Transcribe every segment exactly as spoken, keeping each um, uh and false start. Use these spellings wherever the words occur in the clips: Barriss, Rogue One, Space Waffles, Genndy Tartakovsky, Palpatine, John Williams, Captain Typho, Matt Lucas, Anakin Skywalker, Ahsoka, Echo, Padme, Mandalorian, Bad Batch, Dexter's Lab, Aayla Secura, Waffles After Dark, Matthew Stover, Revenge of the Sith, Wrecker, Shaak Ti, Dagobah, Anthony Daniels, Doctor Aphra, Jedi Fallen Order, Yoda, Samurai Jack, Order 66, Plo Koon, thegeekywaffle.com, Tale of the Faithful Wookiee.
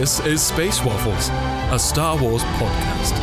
This is Space Waffles, a Star Wars podcast.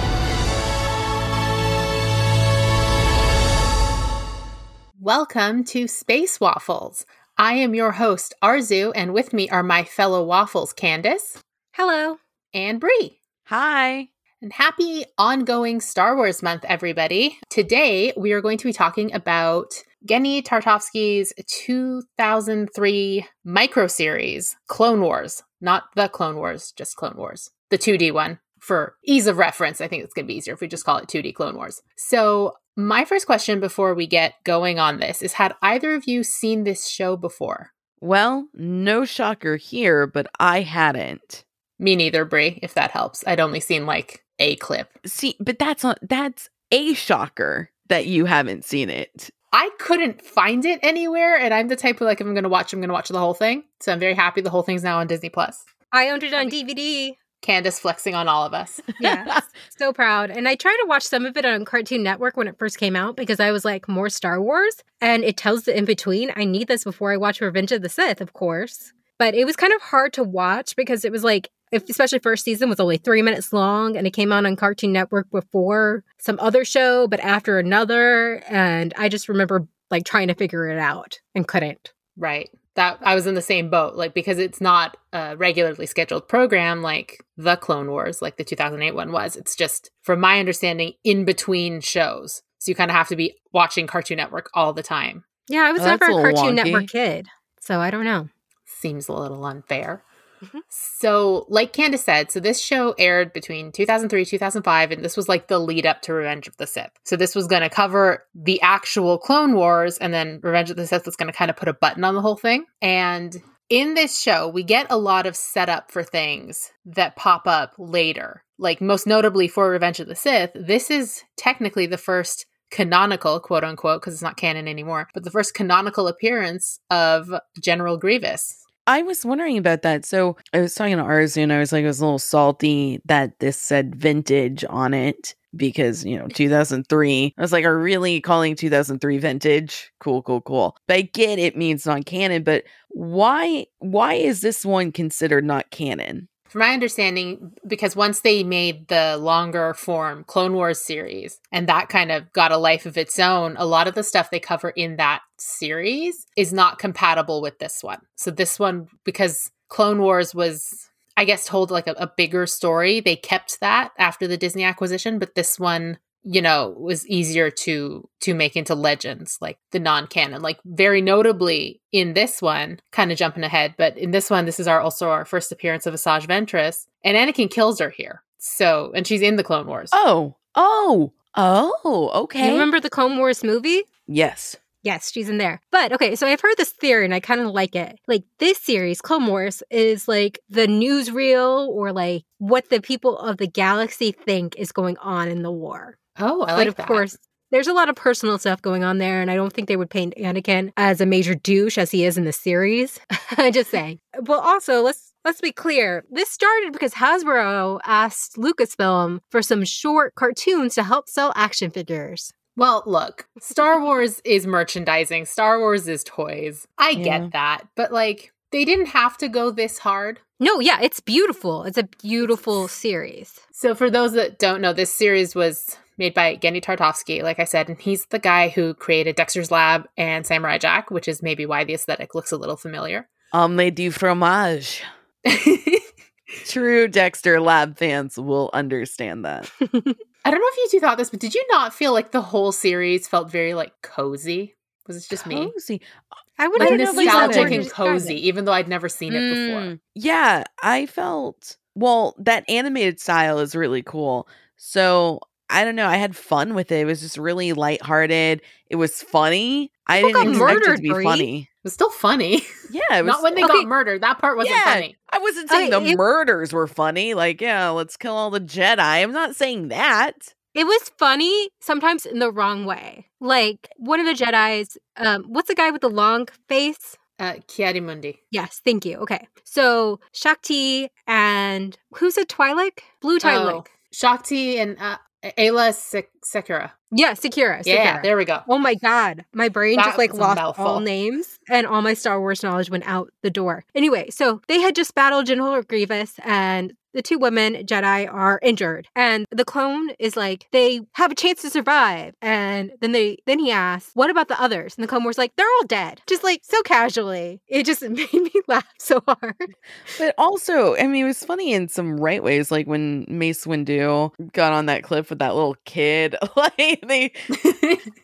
Welcome to Space Waffles. I am your host, Arzu, and with me are my fellow waffles, Candace. Hello. And Bree. Hi. And happy ongoing Star Wars month, everybody. Today, we are going to be talking about Genndy Tartakovsky's two thousand three micro-series, Clone Wars. Not the Clone Wars, just Clone Wars. The two D one. For ease of reference, I think it's going to be easier if we just call it two D Clone Wars. So my first question before we get going on this is, had either of you seen this show before? Well, no shocker here, but I hadn't. Me neither, Brie, if that helps. I'd only seen like a clip. See, but that's not, that's a shocker that you haven't seen it. I couldn't find it anywhere, and I'm the type of like, if I'm going to watch, I'm going to watch the whole thing. So I'm very happy the whole thing's now on Disney Plus. I owned it on D V D. Candace flexing on all of us. Yeah, so proud. And I tried to watch some of it on Cartoon Network when it first came out because I was like, more Star Wars, and it tells the in between. I need this before I watch Revenge of the Sith, of course. But it was kind of hard to watch because it was like, if, especially first season was only three minutes long, and it came out on Cartoon Network before some other show, but after another. And I just remember like trying to figure it out and couldn't. Right. That I was in the same boat, like, because it's not a regularly scheduled program like the Clone Wars, like the two thousand eight one was. It's just, from my understanding, in between shows. So you kind of have to be watching Cartoon Network all the time. Yeah, I was oh, never a Cartoon wonky. Network kid. So I don't know. Seems a little unfair. Mm-hmm. So like Candace said, so this show aired between two thousand three and two thousand five, and this was like the lead up to Revenge of the Sith. So this was going to cover the actual Clone Wars, and then Revenge of the Sith was going to kind of put a button on the whole thing. And in this show, we get a lot of setup for things that pop up later. Like most notably for Revenge of the Sith, this is technically the first canonical, quote unquote, because it's not canon anymore, but the first canonical appearance of General Grievous. I was wondering about that. So I was talking to Arzu, and I was like, it was a little salty that this said vintage on it because, you know, two thousand three. I was like, are really calling two thousand three vintage? Cool, cool, cool. But I get it means not canon, but why, why is this one considered not canon? From my understanding, because once they made the longer form Clone Wars series, and that kind of got a life of its own, a lot of the stuff they cover in that series is not compatible with this one. So this one, because Clone Wars was, I guess, told like a, a bigger story, they kept that after the Disney acquisition, but this one, you know, was easier to to make into legends, like the non-canon. Like very notably in this one, kind of jumping ahead, but in this one, this is our also our first appearance of Asajj Ventress, and Anakin kills her here. So, and she's in the Clone Wars. Oh, oh, oh, okay. You remember the Clone Wars movie? Yes. Yes, she's in there. But okay, so I've heard this theory and I kind of like it. Like this series, Clone Wars, is like the newsreel or like what the people of the galaxy think is going on in the war. Oh, I like that. But of course, there's a lot of personal stuff going on there, and I don't think they would paint Anakin as a major douche as he is in the series. Just saying. Well, also, let's let's be clear. This started because Hasbro asked Lucasfilm for some short cartoons to help sell action figures. Well, look, Star Wars is merchandising. Star Wars is toys. I yeah. get that. But like, they didn't have to go this hard. No, yeah, it's beautiful. It's a beautiful series. So for those that don't know, this series was made by Genndy Tartakovsky, like I said, and he's the guy who created Dexter's Lab and Samurai Jack, which is maybe why the aesthetic looks a little familiar. Omelette du fromage. True Dexter Lab fans will understand that. I don't know if you two thought this, but did you not feel like the whole series felt very, like, cozy? Was it just cozy. me? Cozy. I would like have nostalgic and cozy, even though I'd never seen it mm, before. Yeah, I felt, well, that animated style is really cool. So I don't know. I had fun with it. It was just really lighthearted. It was funny. I People didn't expect murdered, it to be Brie. funny. It was still funny. Yeah. It was, Not when they okay. got murdered. That part wasn't yeah, funny. I wasn't saying I, the it, murders were funny. Like, yeah, let's kill all the Jedi. I'm not saying that. It was funny sometimes in the wrong way. Like, one of the Jedis, um, what's the guy with the long face? Uh, Ki-Adi-Mundi. Yes, thank you. Okay. So, Shaak Ti and who's a Twi'lek? Blue Twi'lek. Oh, Shaak Ti and... Uh, Aayla Sec- Secura. Yeah, Secura. Yeah, there we go. Oh my God. My brain that just like lost all names and all my Star Wars knowledge went out the door. Anyway, so they had just battled General Grievous and the two women, Jedi, are injured. And the clone is like, they have a chance to survive. And then they, then he asks, what about the others? And the Clone War's like, they're all dead. Just like so casually. It just made me laugh so hard. But also, I mean, it was funny in some right ways. Like when Mace Windu got on that cliff with that little kid, like they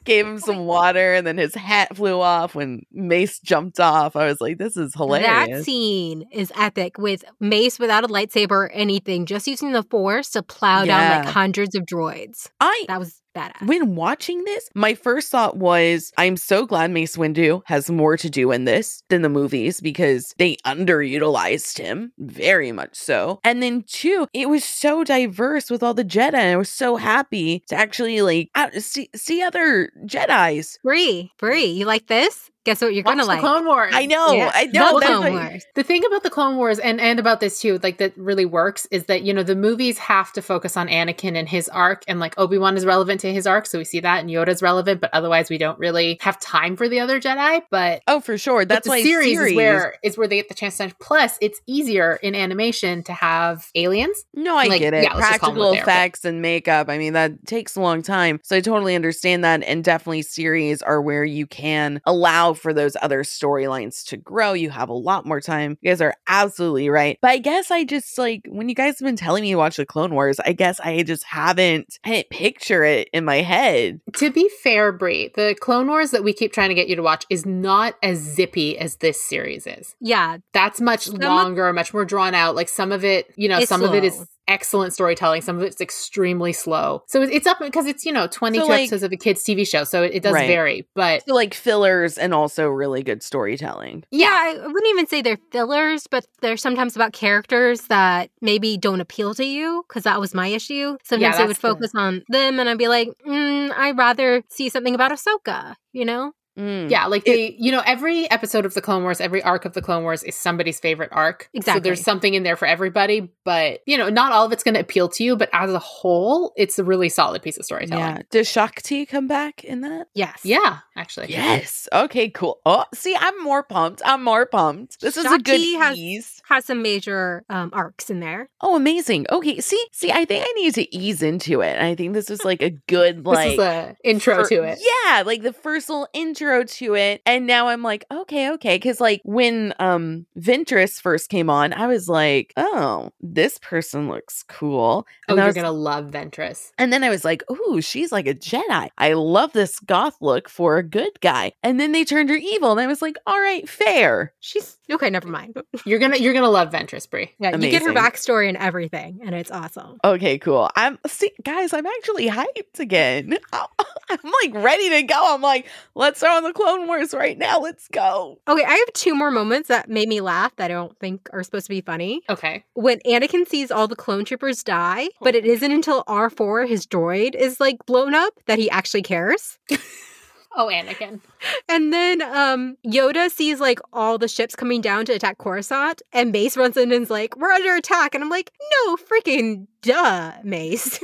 gave him some water and then his hat flew off when Mace jumped off. I was like, this is hilarious. That scene is epic with Mace without a lightsaber anything, just using the Force to plow yeah. down like hundreds of droids. I that was badass. When watching this, my first thought was, I'm so glad Mace Windu has more to do in this than the movies because they underutilized him very much so. And then two, it was so diverse with all the Jedi. And I was so happy to actually like out- see see other Jedis. Bree, Bree, you like this? Guess what you're Watch gonna the like? Clone Wars. I know, yeah. I know. The, Clone Wars. The thing about the Clone Wars and and about this too, like that really works, is that you know the movies have to focus on Anakin and his arc, and like Obi-Wan is relevant to his arc, so we see that, and Yoda's relevant, but otherwise we don't really have time for the other Jedi. But oh, for sure, that's why series, series. Is where is where they get the chance to. Plus, it's easier in animation to have aliens. No, I like, get it. Yeah, practical effects there, and makeup. I mean, that takes a long time, so I totally understand that, and definitely series are where you can allow for those other storylines to grow. You have a lot more time. You guys are absolutely right. But I guess I just like when you guys have been telling me to watch the Clone Wars, I guess I just haven't I didn't picture it in my head. To be fair, Brie, the Clone Wars that we keep trying to get you to watch is not as zippy as this series is. Yeah. That's much some longer, of- much more drawn out. Like some of it, you know, it's some slow. of it is excellent storytelling. Some of it's extremely slow. So it's up because it's, you know, twenty-two so like, episodes of a kid's T V show. So it, it does right. vary, but so like fillers and also really good storytelling. Yeah. I wouldn't even say they're fillers, but they're sometimes about characters that maybe don't appeal to you because that was my issue. Sometimes yeah, I would focus good. on them and I'd be like, mm, I'd rather see something about Ahsoka, you know? Mm. Yeah, like they, it, you know, every episode of the Clone Wars, every arc of the Clone Wars is somebody's favorite arc. Exactly. So there's something in there for everybody, but, you know, not all of it's going to appeal to you, but as a whole, it's a really solid piece of storytelling. Yeah. Does Shaak Ti come back in that? Yes. Yeah, actually. Yes. Okay, cool. Oh, see, I'm more pumped. I'm more pumped. This Shaak is a good has, ease. Has some major um, arcs in there. Oh, amazing. Okay, see, see, I think I need to ease into it. I think this is like a good, like... this is an intro fir- to it. Yeah, like the first little intro to it, and now I'm like, okay, okay, because like when um Ventress first came on, I was like, oh, this person looks cool. And oh, I you're was, gonna love Ventress. And then I was like, ooh, she's like a Jedi. I love this goth look for a good guy. And then they turned her evil, and I was like, all right, fair. She's okay. Never mind. you're gonna you're gonna love Ventress, Brie. Yeah, amazing. You get her backstory and everything, and it's awesome. Okay, cool. I'm see, guys. I'm actually hyped again. I'm like ready to go. I'm like, let's start on the Clone Wars right now. Let's go. Okay, I have two more moments that made me laugh that I don't think are supposed to be funny. Okay. When Anakin sees all the clone troopers die, but it isn't until R four, his droid, is like blown up that he actually cares. Oh, Anakin. And then um, Yoda sees like all the ships coming down to attack Coruscant, and Mace runs in and's like, we're under attack. And I'm like, no freaking duh, Mace.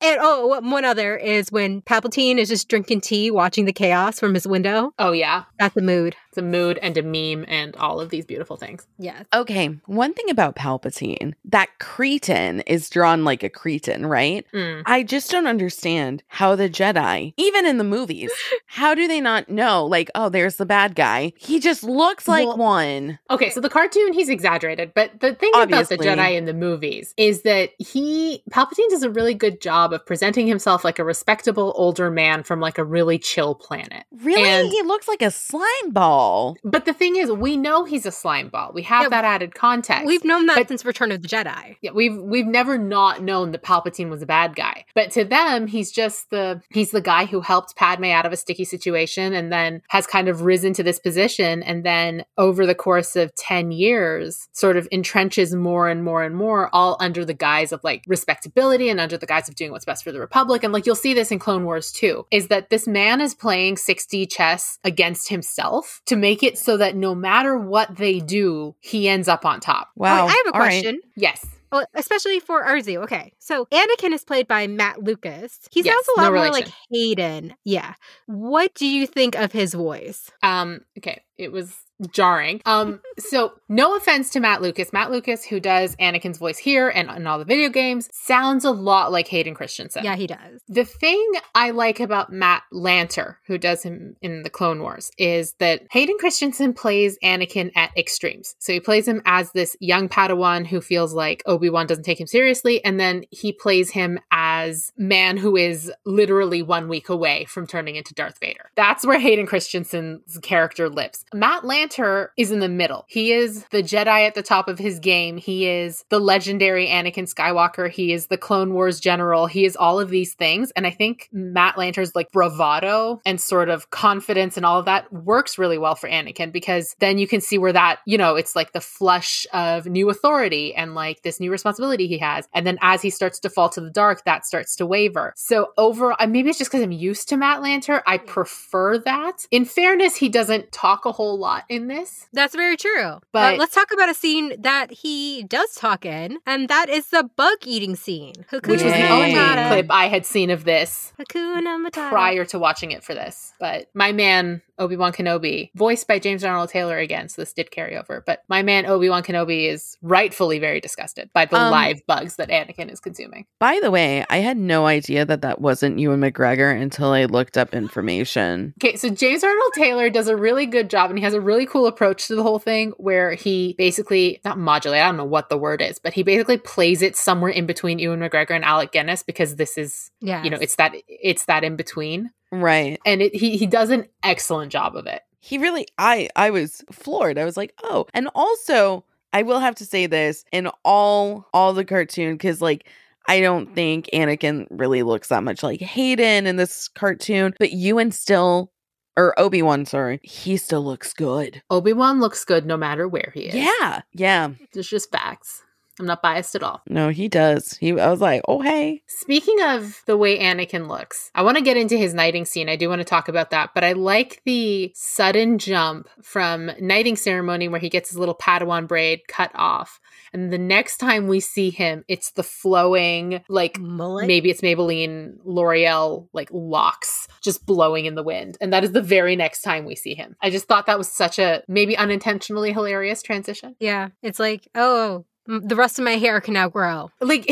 And oh, one other is when Palpatine is just drinking tea, watching the chaos from his window. Oh, yeah. That's a mood. It's a mood and a meme and all of these beautiful things. Yeah. Okay. One thing about Palpatine, that cretin is drawn like a cretin, right? Mm. I just don't understand how the Jedi, even in the movies, how do they not know? Like, oh, there's the bad guy. He just looks like well, one. Okay. So the cartoon, he's exaggerated. But the thing Obviously. about the Jedi in the movies is that he, Palpatine does a really good job of presenting himself like a respectable older man from like a really chill planet. Really? And, he looks like a slime ball. But the thing is, we know he's a slime ball. We have yeah, that added context. We've known that but, since Return of the Jedi. Yeah, we've we've never not known that Palpatine was a bad guy. But to them, he's just the he's the guy who helped Padme out of a sticky situation and then has kind of risen to this position and then over the course of ten years sort of entrenches more and more and more, all under the guise of like respectability and under the guise of doing what's best for the Republic. And like you'll see this in Clone Wars too, is that this man is playing sixty chess against himself to make it so that no matter what they do, he ends up on top. Wow. I, I have a All question. Right. Yes. Well, especially for Arzu. Okay. So Anakin is played by Matt Lucas. He sounds yes, a lot no more relation. like Hayden. Yeah. What do you think of his voice? Um, okay. It was jarring. Um, so no offense to Matt Lucas. Matt Lucas, who does Anakin's voice here and in all the video games, sounds a lot like Hayden Christensen. Yeah, he does. The thing I like about Matt Lanter, who does him in the Clone Wars, is that Hayden Christensen plays Anakin at extremes. So he plays him as this young Padawan who feels like Obi-Wan doesn't take him seriously. And then he plays him as man who is literally one week away from turning into Darth Vader. That's where Hayden Christensen's character lives. Matt Lanter is in the middle. He is the Jedi at the top of his game. He is the legendary Anakin Skywalker. He is the Clone Wars general. He is all of these things. And I think Matt Lanter's like bravado and sort of confidence and all of that works really well for Anakin, because then you can see where that, you know, it's like the flush of new authority and like this new responsibility he has. And then as he starts to fall to the dark, that starts to waver. So overall, maybe it's just because I'm used to Matt Lanter. I prefer that. In fairness, he doesn't talk a whole lot in this. That's very true. But uh, let's talk about a scene that he does talk in, and that is the bug eating scene. Hakuna which was the only Matata. clip I had seen of this Hakuna Matata. prior to watching it for this. But my man Obi-Wan Kenobi, voiced by James Arnold Taylor again, so this did carry over, but my man Obi-Wan Kenobi is rightfully very disgusted by the um, live bugs that Anakin is consuming. By the way, I had no idea that that wasn't Ewan McGregor until I looked up information. Okay, so James Arnold Taylor does a really good job, and he has a really cool approach to the whole thing where he basically, not modulate, I don't know what the word is, but he basically plays it somewhere in between Ewan McGregor and Alec Guinness, because this is, yes. you know, it's that it's that in between. Right. And it, he he does an excellent job of it. He really, I I was floored. I was like, oh. And also, I will have to say this, in all all the cartoon, because like, I don't think Anakin really looks that much like Hayden in this cartoon, but Ewan still, or Obi-Wan, sorry, he still looks good. Obi-Wan looks good no matter where he is. Yeah. Yeah. It's just facts. I'm not biased at all. No, he does. He, I was like, oh, hey. Speaking of the way Anakin looks, I want to get into his knighting scene. I do want to talk about that, but I like the sudden jump from knighting ceremony where he gets his little Padawan braid cut off. And the next time we see him, it's the flowing, like, mullet? Maybe it's Maybelline, L'Oreal, like, locks just blowing in the wind. And that is the very next time we see him. I just thought that was such a maybe unintentionally hilarious transition. Yeah. It's like, oh, the rest of my hair can now grow. Like,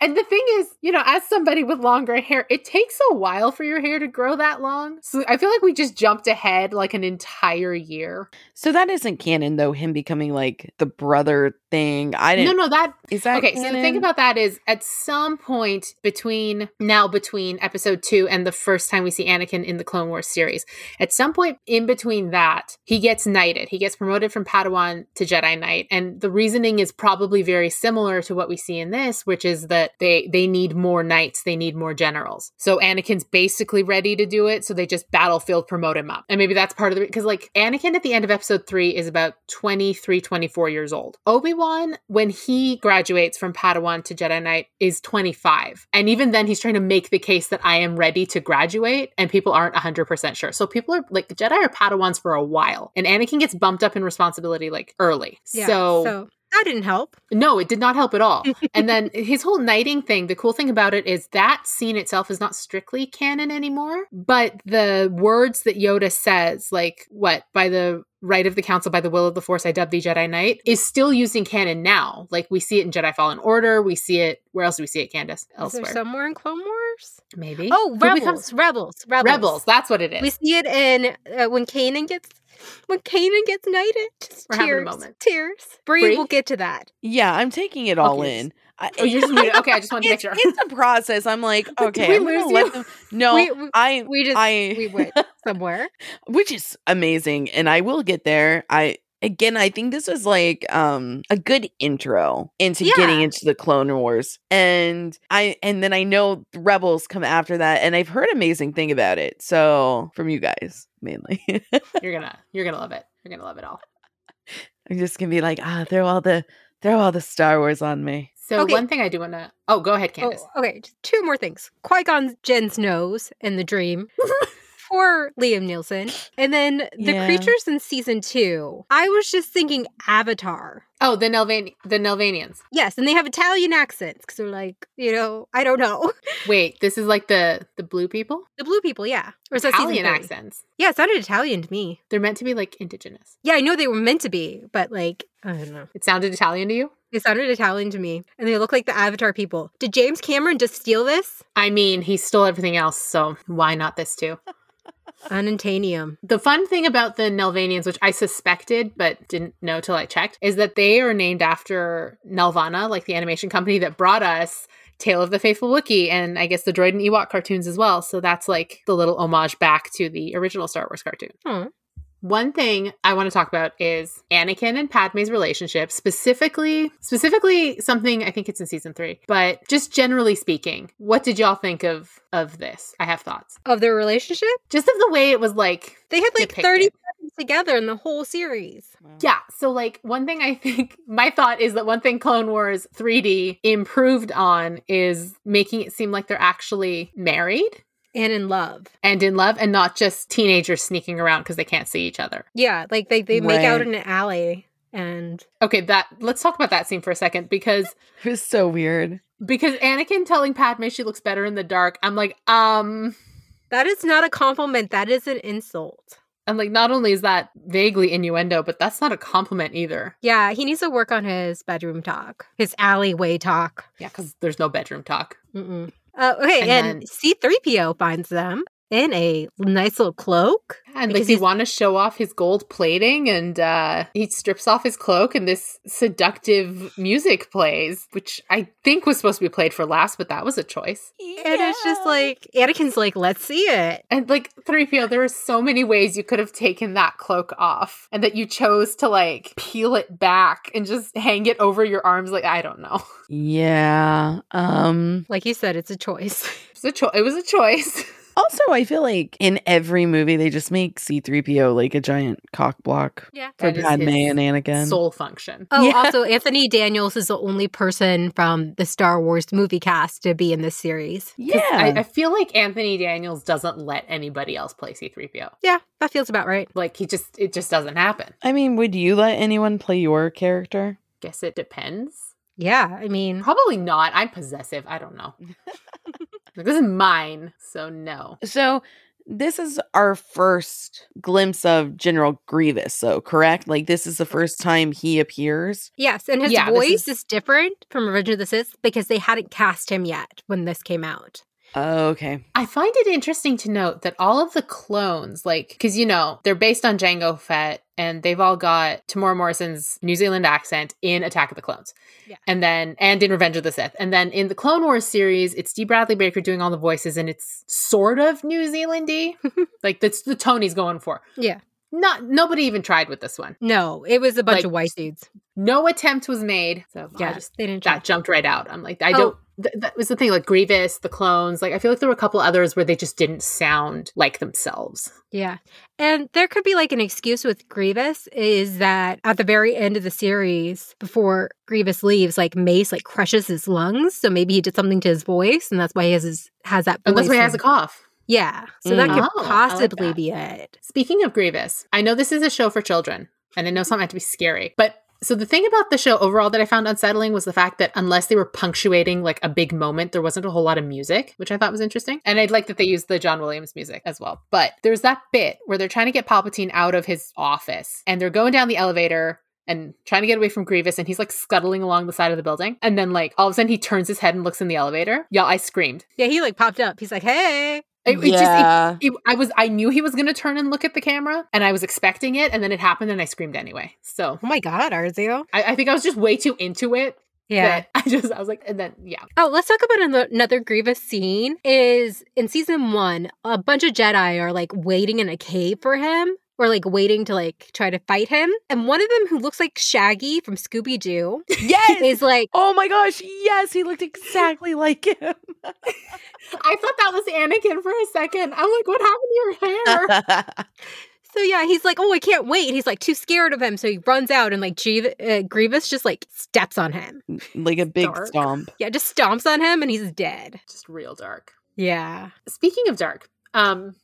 and the thing is, you know, as somebody with longer hair, it takes a while for your hair to grow that long. So I feel like we just jumped ahead like an entire year. So that isn't canon, though, him becoming like the brother thing. I didn't. No, no, that is that. Okay, canon? So the thing about that is, at some point between now, between episode two and the first time we see Anakin in the Clone Wars series, at some point in between that, he gets knighted. He gets promoted from Padawan to Jedi Knight, and the reasoning is probably very similar to what we see in this, which is that they they need more knights, they need more generals. So Anakin's basically ready to do it, so they just battlefield promote him up, and maybe that's part of the because like Anakin at the end of episode three is about twenty-three, twenty-four years old. Obi-Wan, when he graduates from Padawan to Jedi Knight, is twenty-five. And even then, he's trying to make the case that I am ready to graduate, and people aren't one hundred percent sure. So people are like, the Jedi are Padawans for a while, and Anakin gets bumped up in responsibility like early. Yeah, so... so- That didn't help. No, it did not help at all. And then his whole knighting thing, the cool thing about it is that scene itself is not strictly canon anymore, but the words that Yoda says, like, what, by the right of the council, by the will of the Force, I dub thee Jedi Knight, is still used in canon now. Like, we see it in Jedi Fallen Order. We see it, where else do we see it, Candace? Elsewhere. Is there somewhere in Clone Wars? Maybe. Oh, Rebels. Becomes- Rebels. Rebels. Rebels, that's what it is. We see it in, uh, when Kanan gets... When Kanan gets knighted, just We're tears, having a moment. tears. Bree, we'll get to that. Yeah, I'm taking it all okay. in. I, oh, you're just okay, I just want to make sure. It's a process. I'm like, okay, I'm gonna let them. No, we, we, I, we just, I, we went somewhere, which is amazing, and I will get there. I. Again, I think this was like um, a good intro into yeah. getting into the Clone Wars. And I and then I know Rebels come after that, and I've heard amazing thing about it. So from you guys mainly. you're gonna you're gonna love it. You're gonna love it all. I'm just gonna be like, ah, throw all the throw all the Star Wars on me. So okay. One thing I do want to Oh, go ahead, Candace. Oh, okay, just two more things. Qui-Gon Jinn's nose in the dream. poor Liam Nielsen. And then the yeah. creatures in season two, I was just thinking Avatar. Oh, the Nelvan- the Nelvanians. Yes, and they have Italian accents because they're like, you know, I don't know. Wait, this is like the the blue people? The blue people, yeah. Or is that Italian accents? Yeah, it sounded Italian to me. They're meant to be like indigenous. Yeah, I know they were meant to be, but like, I don't know. It sounded Italian to you? It sounded Italian to me. And they look like the Avatar people. Did James Cameron just steal this? I mean, he stole everything else, so why not this too? Unintanium. The fun thing about the Nelvanians, which I suspected but didn't know till I checked, is that they are named after Nelvana, like the animation company that brought us Tale of the Faithful Wookiee and I guess the Droid and Ewok cartoons as well. So that's like the little homage back to the original Star Wars cartoon. Hmm. One thing I want to talk about is Anakin and Padme's relationship, specifically, specifically something, I think it's in season three, but just generally speaking, what did y'all think of, of this? I have thoughts. Of their relationship? Just of the way it was like They had like depicted. thirty seconds together in the whole series. Wow. Yeah. So like one thing I think, my thought is that one thing Clone Wars three D improved on is making it seem like they're actually married. And in love. And in love, and not just teenagers sneaking around because they can't see each other. Yeah, like they, they right. make out in an alley and... Okay, that let's talk about that scene for a second because... It was so weird. Because Anakin telling Padme she looks better in the dark, I'm like, um... that is not a compliment, that is an insult. And like, not only is that vaguely innuendo, but that's not a compliment either. Yeah, he needs to work on his bedroom talk. His alleyway talk. Yeah, because there's no bedroom talk. Mm-mm. Uh, okay, and, and then, C three P O finds them in a nice little cloak. And like, he wants to show off his gold plating, and uh, he strips off his cloak, and this seductive music plays, which I think was supposed to be played for last, but that was a choice. Yeah. And it's just like, Anakin's like, let's see it. And like, three P O, there are so many ways you could have taken that cloak off, and that you chose to like, peel it back and just hang it over your arms, like, I don't know. Yeah. Um, like you said, it's a choice. It's a cho- it was a choice. Also, I feel like in every movie, they just make C three P O like a giant cock block yeah. for Padme and Anakin. Soul function. Oh, yeah. Also, Anthony Daniels is the only person from the Star Wars movie cast to be in this series. Yeah. I, I feel like Anthony Daniels doesn't let anybody else play C three P O. Yeah, that feels about right. Like, he just, it just doesn't happen. I mean, would you let anyone play your character? Guess it depends. Yeah, I mean. Probably not. I'm possessive. I don't know. This is mine, so no. So this is our first glimpse of General Grievous, so correct? Like, this is the first time he appears? Yes, and his yeah, voice is-, is different from Revenge of the Sith because they hadn't cast him yet when this came out. Oh, okay. I find it interesting to note that all of the clones, like, because, you know, they're based on Jango Fett, and they've all got Tamora Morrison's New Zealand accent in Attack of the Clones. Yeah. And then, and in Revenge of the Sith. And then in the Clone Wars series, it's Dee Bradley Baker doing all the voices, and it's sort of New Zealand-y. Like, that's the tone he's going for. Yeah. Not Nobody even tried with this one. No, it was a bunch like, of white dudes. No attempt was made. So yeah, I just, they didn't that jumped right out. I'm like, I oh. don't. Th- that was the thing, like Grievous, the clones. Like, I feel like there were a couple others where they just didn't sound like themselves. Yeah. And there could be like an excuse with Grievous is that at the very end of the series, before Grievous leaves, like Mace like crushes his lungs. So maybe he did something to his voice, and that's why he has his has that voice. And that's why he has a cough. Yeah. So mm. that could oh, possibly like that. be it. Speaking of Grievous, I know this is a show for children, and I know it's not meant to be scary, but so the thing about the show overall that I found unsettling was the fact that unless they were punctuating like a big moment, there wasn't a whole lot of music, which I thought was interesting. And I'd like that they used the John Williams music as well. But there's that bit where they're trying to get Palpatine out of his office, and they're going down the elevator and trying to get away from Grievous, and he's like scuttling along the side of the building. And then like all of a sudden he turns his head and looks in the elevator. Y'all, I screamed. Yeah, he like popped up. He's like, hey. It, it yeah. just, it, it, I was, I knew he was going to turn and look at the camera, and I was expecting it, and then it happened, and I screamed anyway. So, oh my God, Arzio! I, I think I was just way too into it. Yeah, I just, I was like, and then yeah. Oh, let's talk about another Grievous scene. Is in season one, a bunch of Jedi are like waiting in a cave for him, or like waiting to like try to fight him, and one of them who looks like Shaggy from Scooby Doo, yes, is like, oh my gosh, yes, he looked exactly like him. I thought that was Anakin for a second. I'm like, what happened to your hair? So yeah, he's like, oh, I can't wait. He's like too scared of him. So he runs out and like G- uh, Grievous just like steps on him. Like a big dark. stomp. Yeah, just stomps on him and he's dead. Just real dark. Yeah. Speaking of dark, Um,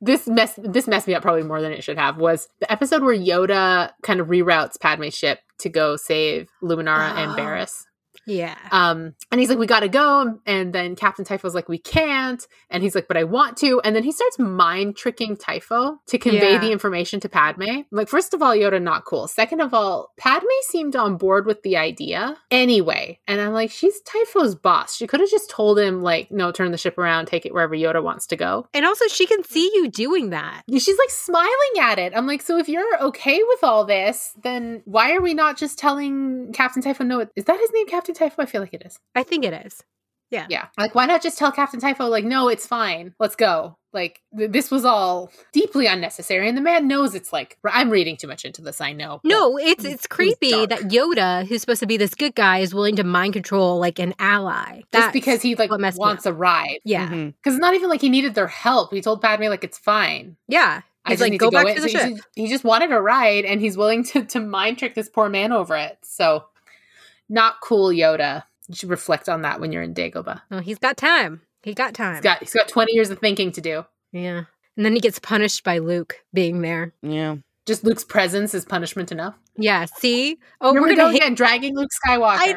this mess this messed me up probably more than it should have. Was the episode where Yoda kind of reroutes Padme's ship to go save Luminara oh. and Barriss. Yeah. Um, and he's like, we gotta go. And then Captain Typho's like, we can't. And he's like, but I want to. And then he starts mind tricking Typho to convey yeah. the information to Padme. I'm like, first of all, Yoda, not cool. Second of all, Padme seemed on board with the idea anyway. And I'm like, she's Typho's boss. She could have just told him, like, no, turn the ship around, take it wherever Yoda wants to go. And also, she can see you doing that. She's like smiling at it. I'm like, so if you're okay with all this, then why are we not just telling Captain Typho? No, is that his name, Captain Typho? I feel like it is. I think it is. Yeah. Yeah. Like, why not just tell Captain Typho, like, no, it's fine. Let's go. Like, th- this was all deeply unnecessary. And the man knows it's like, I'm reading too much into this, I know. No, it's it's creepy that Yoda, who's supposed to be this good guy, is willing to mind control, like, an ally. That's just because he, like, wants a ride. Yeah. Because mm-hmm. it's not even like he needed their help. He told Padme, like, it's fine. Yeah. I he's just like, need go, to go back in. to the so ship. He just, he just wanted a ride, and he's willing to, to mind trick this poor man over it. So... not cool, Yoda. You should reflect on that when you're in Dagobah. Oh, he's got time. He got time. He's got, he's got twenty years of thinking to do. Yeah. And then he gets punished by Luke being there. Yeah. Just Luke's presence is punishment enough. Yeah, see? Oh, Here we're going to hate- dragging Luke Skywalker. I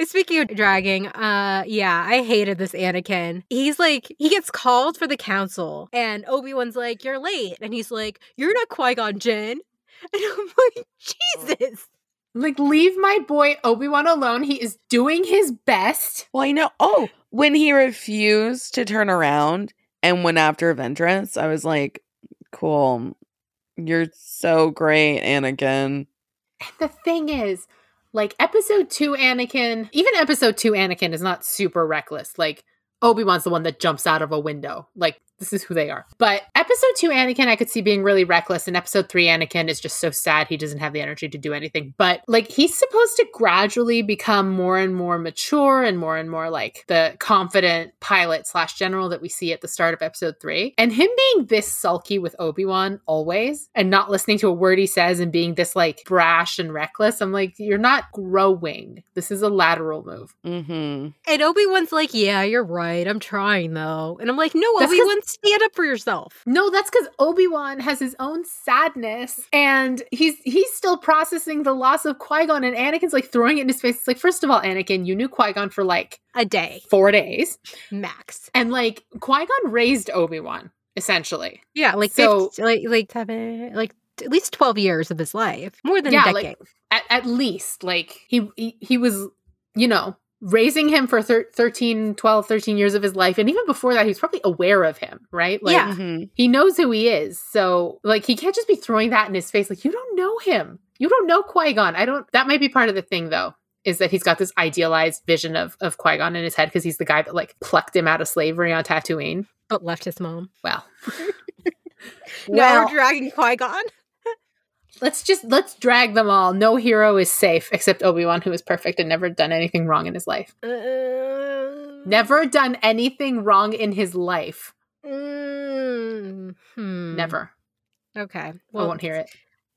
know. Speaking of dragging, uh, yeah, I hated this Anakin. He's like, he gets called for the council, and Obi-Wan's like, you're late. And he's like, you're not Qui-Gon Jinn. And I'm like, Jesus. Like, leave my boy Obi-Wan alone. He is doing his best. Well, I know. Oh, when he refused to turn around and went after Ventress, I was like, cool. You're so great, Anakin. And the thing is, like, episode two Anakin, even episode two Anakin is not super reckless. Like, Obi-Wan's the one that jumps out of a window. Like, this is who they are. But episode two Anakin, I could see being really reckless. And episode three Anakin is just so sad he doesn't have the energy to do anything. But, like, he's supposed to gradually become more and more mature and more and more, like, the confident pilot slash general that we see at the start of episode three. And him being this sulky with Obi-Wan always and not listening to a word he says and being this, like, brash and reckless, I'm like, you're not growing. This is a lateral move. Mm-hmm. And Obi-Wan's like, yeah, you're right. I'm trying, though. And I'm like, no, That's Obi-Wan's stand up for yourself. No, that's because Obi-Wan has his own sadness, and he's he's still processing the loss of Qui-Gon, and Anakin's like throwing it in his face. It's like, first of all, Anakin, you knew Qui-Gon for like a day, four days max, and like Qui-Gon raised Obi-Wan essentially. Yeah, like so, fifty, like like seven, like at least twelve years of his life, more than yeah, a decade. Like, at, at least, like he, he he was, you know. Raising him for thir- thirteen, twelve, thirteen years of his life. And even before that, he's probably aware of him, right? Like, yeah. Mm-hmm. He knows who he is. So, like, he can't just be throwing that in his face. Like, you don't know him. You don't know Qui-Gon. I don't... That might be part of the thing, though, is that he's got this idealized vision of, of Qui-Gon in his head because he's the guy that, like, plucked him out of slavery on Tatooine. But left his mom. Well. Now we're dragging Qui-Gon. Let's just, let's drag them all. No hero is safe except Obi-Wan, who is perfect and never done anything wrong in his life. Uh, never done anything wrong in his life. Mm, hmm. Never. Okay. Well, I won't hear it.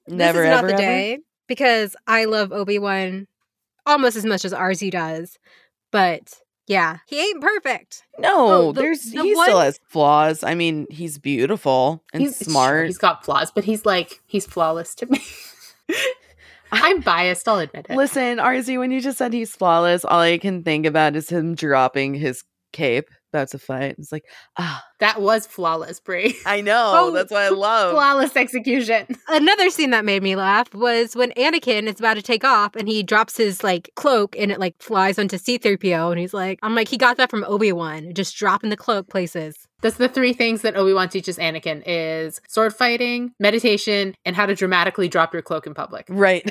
Never, this is ever, not the ever? Day because I love Obi-Wan almost as much as R Z does, but... yeah, he ain't perfect. No, oh, the, there's the he one... still has flaws. I mean, he's beautiful and he's, smart. Sure, he's got flaws, but he's like, he's flawless to me. I'm biased, I'll admit it. Listen, R Z, when you just said he's flawless, all I can think about is him dropping his cape. About to fight. It's like, ah. That was flawless, Brie. I know. Oh, that's what I love. Flawless execution. Another scene that made me laugh was when Anakin is about to take off and he drops his, like, cloak and it, like, flies onto C three P O and he's like, I'm like, he got that from Obi-Wan. Just dropping the cloak places. That's the three things that Obi-Wan teaches Anakin is sword fighting, meditation, and how to dramatically drop your cloak in public. Right.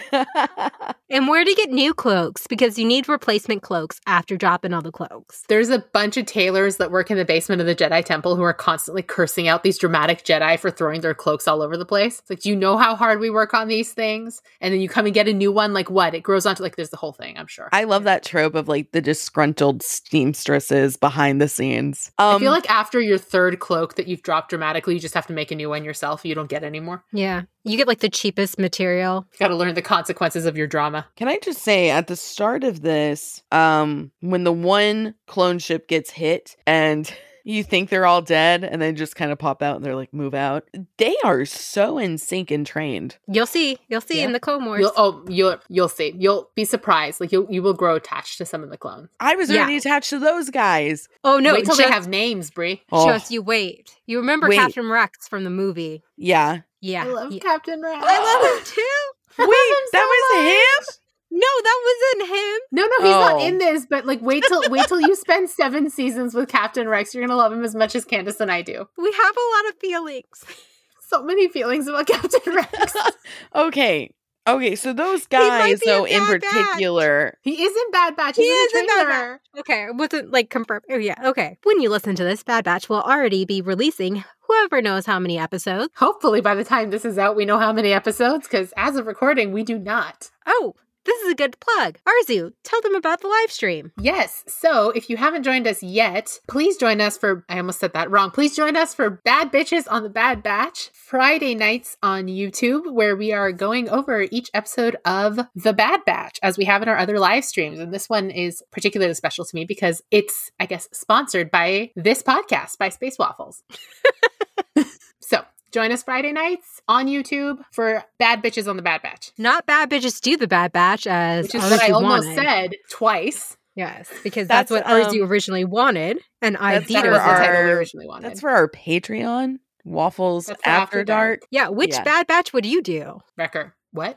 And where to get new cloaks, because you need replacement cloaks after dropping all the cloaks. There's a bunch of tailors that work in the basement of the Jedi Temple who are constantly cursing out these dramatic Jedi for throwing their cloaks all over the place. It's like, do you know how hard we work on these things? And then you come and get a new one, like what? It grows onto, like, there's the whole thing, I'm sure. I love that trope of, like, the disgruntled seamstresses behind the scenes. Um, I feel like after your third cloak that you've dropped dramatically, you just have to make a new one yourself. You don't get any more. Yeah. You get, like, the cheapest material. You gotta learn the consequences of your drama. Can I just say, at the start of this, um, when the one clone ship gets hit and you think they're all dead and then just kind of pop out and they're like, move out. They are so in sync and trained. You'll see. You'll see yeah. in the Clone Wars. You'll, oh, you'll you'll see. You'll be surprised. Like you'll, you will grow attached to some of the clones. I was already yeah. attached to those guys. Oh, no. Wait till just, they have names, Brie. Oh. Just you wait. You remember wait. Captain Rex from the movie. Yeah. Yeah. I love yeah. Captain Rex. I love him too. Wait, him that so was much. him? No, that wasn't him. No, no, he's oh. not in this, but like wait till wait till you spend seven seasons with Captain Rex. You're gonna love him as much as Candace and I do. We have a lot of feelings. So many feelings about Captain Rex. okay. Okay, so those guys though in particular. He is in Bad Batch. He is in Bad Batch. Okay. It wasn't like confirmed. Oh yeah, okay. When you listen to this, Bad Batch will already be releasing whoever knows how many episodes. Hopefully by the time this is out, we know how many episodes, because as of recording, we do not. Oh, this is a good plug. Arzu, tell them about the live stream. Yes. So if you haven't joined us yet, please join us for, I almost said that wrong. Please join us for Bad Bitches on the Bad Batch Friday nights on YouTube, where we are going over each episode of The Bad Batch as we have in our other live streams. And this one is particularly special to me because it's, I guess, sponsored by this podcast, by Space Waffles. So join us Friday nights on YouTube for Bad Bitches on the Bad Batch. Not Bad Bitches Do the Bad Batch, as which is what I almost wanted. said twice. Yes, because that's, that's what um, Arzu originally wanted, and I that's that was our, the title we originally wanted. That's for our Patreon Waffles After, After Dark. Dark. Yeah, which yeah. Bad Batch would you do? Wrecker. What?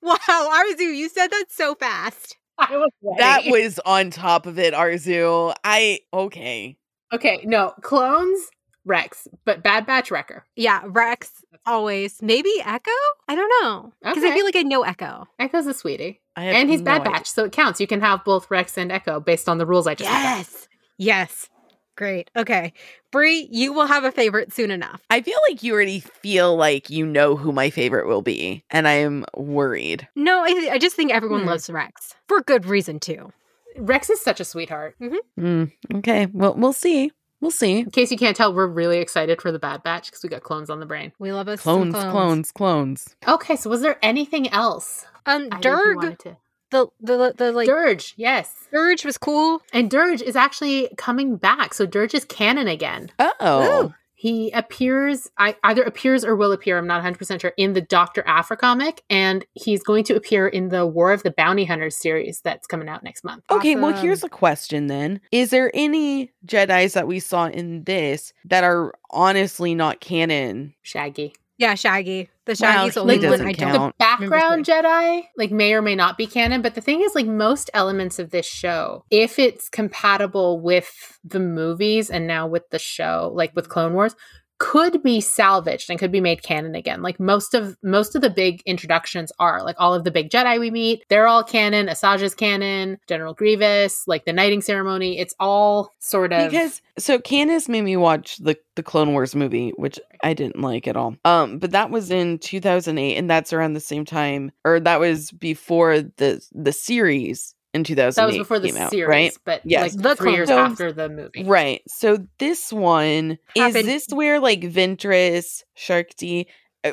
Wow, Arzu, you said that so fast. I was ready. That was on top of it, Arzu. I okay. Okay, no clones. Rex, but Bad Batch Wrecker. Yeah, Rex, always. Maybe Echo? I don't know. Because okay. I feel like I know Echo. Echo's a sweetie. And he's no Bad idea. Batch, so it counts. You can have both Rex and Echo based on the rules I just Yes! Said. Yes. Great. Okay. Brie, you will have a favorite soon enough. I feel like you already feel like you know who my favorite will be, and I am worried. No, I, th- I just think everyone mm. loves Rex. For good reason, too. Rex is such a sweetheart. Mm-hmm. Mm. Okay. Well, we'll see. We'll see. In case you can't tell, we're really excited for the Bad Batch because we got clones on the brain. We love us clones, some clones, clones, clones. Okay, so was there anything else? Um, Durge, to... the, the the like Durge, yes, Durge was cool, and Durge is actually coming back. So Durge is canon again. Oh, he appears. I either appears or will appear. I'm not one hundred percent sure in the Doctor Aphra comic, and he's going to appear in the War of the Bounty Hunters series that's coming out next month. Okay, awesome. Well, here's a question then: is there any Jedis that we saw in this that are honestly not canon? Shaggy. Yeah, Shaggy. The Shaggy's well, only one I don't. The background Jedi, like, may or may not be canon. But the thing is, like, most elements of this show, if it's compatible with the movies and now with the show, like with Clone Wars, could be salvaged and could be made canon again. Like most of most of the big introductions are, like, all of the big Jedi we meet, they're all canon. Asajj's canon, General Grievous, like the knighting ceremony. It's all sort of because so Candace made me watch the the Clone Wars movie, which I didn't like at all. Um, but that was in two thousand eight, and that's around the same time, or that was before the the series. In two thousand eight that was before the series, out, right? But yes. like the three years so, after the movie, right? So this one Happened. is this where like Ventress, Shaak Ti,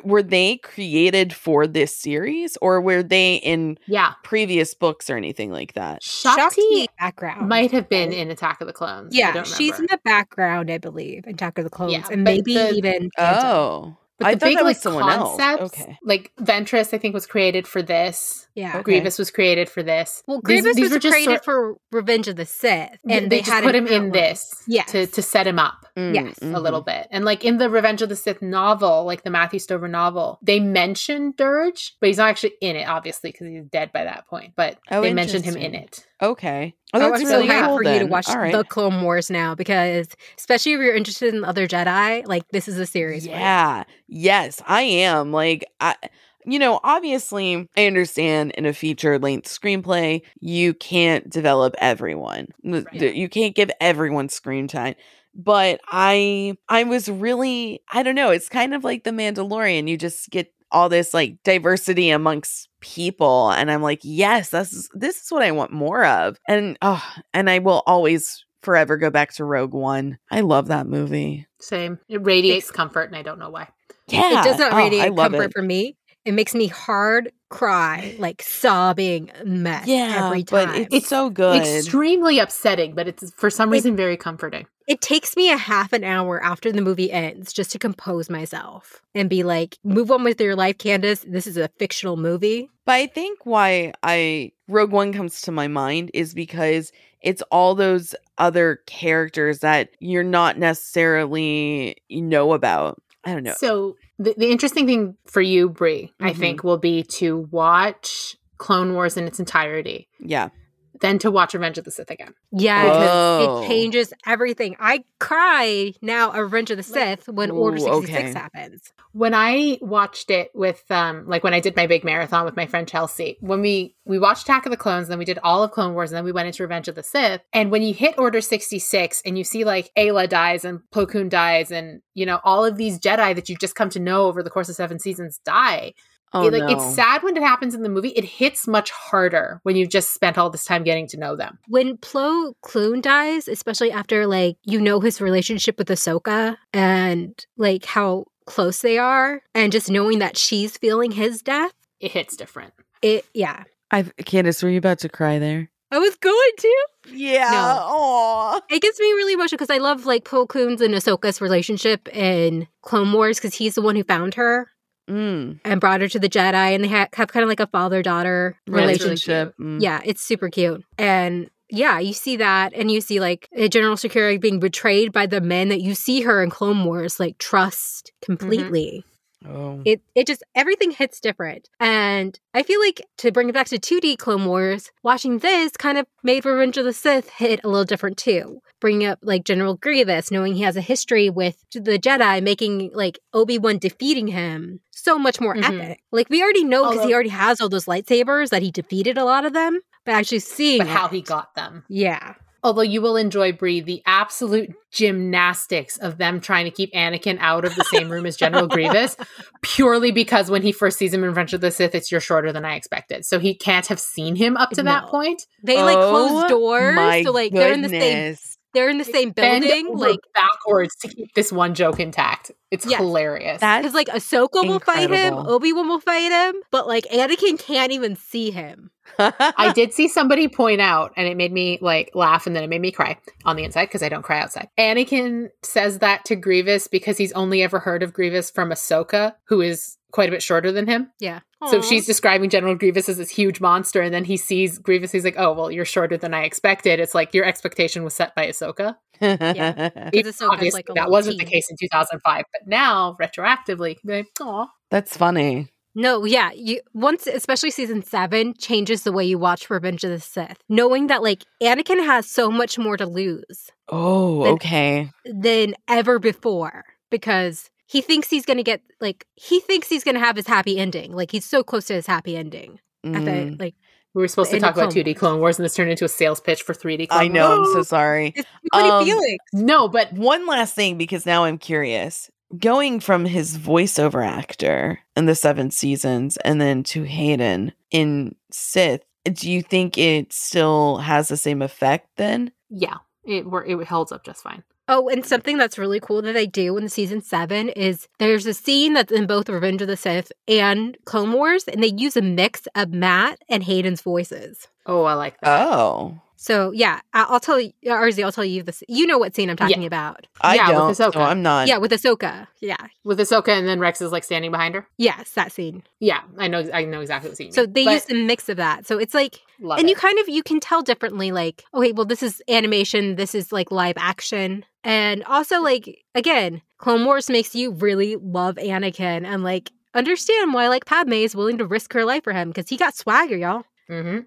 were they created for this series, or were they in yeah. previous books or anything like that? Shaak Ti background might have been in Attack of the Clones. Yeah, I don't she's in the background, I believe, in Attack of the Clones, yeah, and maybe the, even oh. But I the big, like, concepts, okay. like, Ventress, I think, was created for this. Yeah. Okay. Grievous was created for this. Well, these, Grievous these was created sort- for Revenge of the Sith. And they, they just had put him in one. this yes. to, to set him up mm, yes. a little bit. And, like, in the Revenge of the Sith novel, like, the Matthew Stover novel, they mentioned Durge, but he's not actually in it, obviously, because he's dead by that point. But oh, they mentioned him in it. Okay. Oh, that's oh, I'm really so happy cool, for then. you to watch right. the Clone Wars now, because especially if you're interested in other Jedi, like, this is a series. Yeah. Right? Yes, I am. Like, I, you know, obviously, I understand in a feature-length screenplay, you can't develop everyone. Right. You can't give everyone screen time. But I, I was really, I don't know. It's kind of like The Mandalorian. You just get all this, like, diversity amongst people, and I'm like, yes, that's this is what I want more of. And oh, and I will always forever go back to Rogue One. I love that movie. Same. It radiates it's, comfort, and I don't know why. Yeah, it does not radiate oh, comfort it. for me. It makes me hard cry, like sobbing mess yeah, every time. But it's, it's so good. Extremely upsetting, but it's for some reason it, very comforting. It takes me a half an hour after the movie ends just to compose myself and be like, move on with your life, Candace. This is a fictional movie. But I think why I Rogue One comes to my mind is because it's all those other characters that you're not necessarily you know about. I don't know. So the, the interesting thing for you, Brie, mm-hmm. I think, will be to watch Clone Wars in its entirety. Yeah. Then to watch Revenge of the Sith again. Yeah, because it changes everything. I cry now at Revenge of the Sith when Ooh, Order sixty-six okay. happens. When I watched it with, um, like when I did my big marathon with my friend Chelsea, when we, we watched Attack of the Clones, then we did all of Clone Wars, and then we went into Revenge of the Sith. And when you hit Order sixty-six and you see like Aayla dies and Plo Koon dies and, you know, all of these Jedi that you've just come to know over the course of seven seasons die. Oh, it, like, no. It's sad when it happens in the movie. It hits much harder when you've just spent all this time getting to know them. When Plo Koon dies, especially after, like, you know his relationship with Ahsoka and, like, how close they are and just knowing that she's feeling his death. It hits different. It, yeah. I've, Candace, were you about to cry there? I was going to. Yeah. No. It gets me really emotional because I love, like, Plo Koon's and Ahsoka's relationship in Clone Wars because he's the one who found her. Mm. And brought her to the Jedi, and they ha- have kind of like a father-daughter relationship. Mm. Yeah, it's super cute. And yeah, you see that, and you see like General Secura being betrayed by the men that you see her in Clone Wars like trust completely. Mm-hmm. Oh, it it just everything hits different, and I feel like to bring it back to two D Clone Wars, watching this kind of made Revenge of the Sith hit a little different too. Bringing up, like, General Grievous, knowing he has a history with the Jedi, making, like, Obi-Wan defeating him so much more mm-hmm. epic. Like, we already know because he already has all those lightsabers that he defeated a lot of them, but actually seeing but how he got them. Yeah. Although you will enjoy, Brie, the absolute gymnastics of them trying to keep Anakin out of the same room as General Grievous, purely because when he first sees him in Revenge of the Sith, it's you're shorter than I expected. So he can't have seen him up to no. that point. They, oh, like, close doors. My so, like, goodness. They're in the same... They're in the same building, like backwards to keep this one joke intact. It's yeah, hilarious. Because like Ahsoka incredible. will fight him, Obi-Wan will fight him, but like Anakin can't even see him. I did see somebody point out, and it made me like laugh, and then it made me cry on the inside because I don't cry outside. Anakin says that to Grievous because he's only ever heard of Grievous from Ahsoka, who is quite a bit shorter than him. Yeah. So Aww. she's describing General Grievous as this huge monster, and then he sees Grievous, he's like, oh, well, you're shorter than I expected. It's like, your expectation was set by Ahsoka. Yeah. Obviously, like that wasn't teen. the case in two thousand five, but now, retroactively, like, aw. That's funny. No, yeah. You, once, especially season seven, changes the way you watch Revenge of the Sith. Knowing that, like, Anakin has so much more to lose. Oh, than, okay. Than ever before, because... He thinks he's going to get, like, he thinks he's going to have his happy ending. Like, he's so close to his happy ending. Mm. At the, like, we were supposed to talk about two D Clone Wars, and this turned into a sales pitch for three D Clone Wars. I know, Wars. I'm so sorry. It's too many um, feelings. No, but one last thing, because now I'm curious. Going from his voiceover actor in the seven seasons and then to Hayden in Sith, do you think it still has the same effect then? Yeah, it, it holds up just fine. Oh, and something that's really cool that they do in season seven is there's a scene that's in both Revenge of the Sith and Clone Wars, and they use a mix of Matt and Hayden's voices. Oh, I like that. Oh. So, yeah, I'll tell you, Arzy, I'll tell you this. You know what scene I'm talking yeah. about. I yeah, don't, with Ahsoka. No, I'm not. Yeah, with Ahsoka. Yeah. With Ahsoka, and then Rex is, like, standing behind her? Yes, that scene. Yeah, I know I know exactly what scene. So they but... used a mix of that. So it's, like... Love and it. You kind of, you can tell differently, like, okay, well, this is animation, this is, like, live action. And also, like, again, Clone Wars makes you really love Anakin and, like, understand why, like, Padme is willing to risk her life for him, because he got swagger, y'all. Mm-hmm.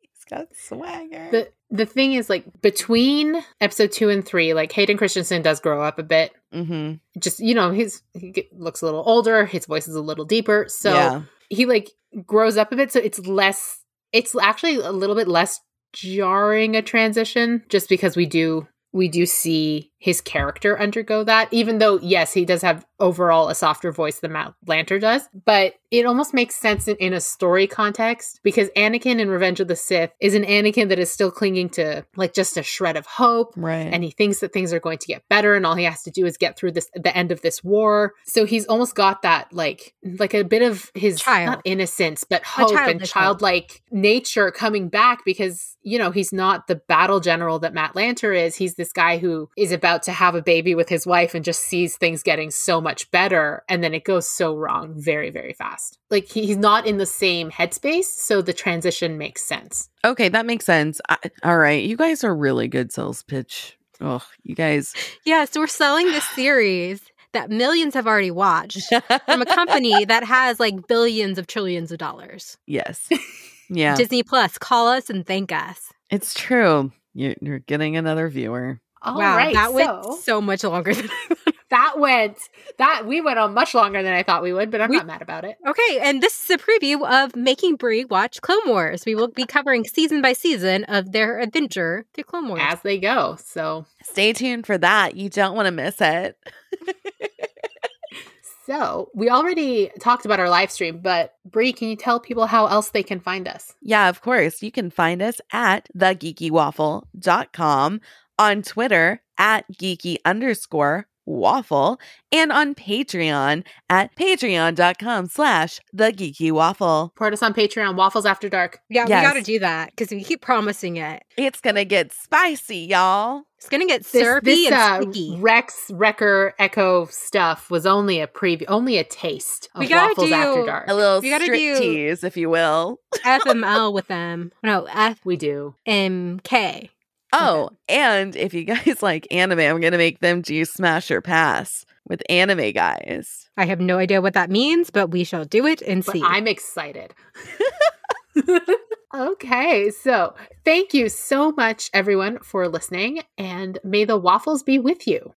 He's got swagger. The the thing is, like, between episode two and three, like, Hayden Christensen does grow up a bit. Mm-hmm. Just, you know, he's, he looks a little older, his voice is a little deeper, so yeah. he, like, grows up a bit, so it's less... It's actually a little bit less jarring a transition just because we do we do see his character undergo that, even though, yes, he does have overall a softer voice than Matt Lanter does. But it almost makes sense in, in a story context because Anakin in Revenge of the Sith is an Anakin that is still clinging to like just a shred of hope. Right. And he thinks that things are going to get better and all he has to do is get through this the end of this war. So he's almost got that like like a bit of his Child. not innocence, but hope and childlike hope. nature coming back because, you know, he's not the battle general that Matt Lanter is. He's this guy who is about about to have a baby with his wife and just sees things getting so much better. And then it goes so wrong very, very fast. Like he, he's not in the same headspace. So the transition makes sense. Okay, that makes sense. I, all right. You guys are really good sales pitch. Oh, you guys. Yes, we're selling this series that millions have already watched from a company that has like billions of trillions of dollars. Yes. Yeah. Disney Plus, call us and thank us. It's true. You're, you're getting another viewer. All wow, right, that went so, so much longer than I thought. That went, that, we went on much longer than I thought we would, but I'm we, not mad about it. Okay, and this is a preview of Making Brie Watch Clone Wars. We will be covering season by season of their adventure through Clone Wars. As they go, so. Stay tuned for that. You don't want to miss it. So we already talked about our live stream, but Brie, can you tell people how else they can find us? Yeah, of course. You can find us at the geeky waffle dot com, on Twitter at geeky underscore waffle, and on Patreon at patreon.com slash the geeky waffle. Support us on Patreon, Waffles After Dark. Yeah, yes. We got to do that because we keep promising it. It's going to get spicy, y'all. It's going to get syrupy this, this, and uh, sticky. Rex, Wrecker, Echo stuff was only a preview, only a taste of we gotta Waffles do After Dark. A little strip tease, if you will. F M L with them. No, F. We do. M K. Oh, and if you guys like anime, I'm going to make them do Smash or Pass with anime guys. I have no idea what that means, but we shall do it and but see. I'm excited. Okay, so thank you so much, everyone, for listening, and may the waffles be with you.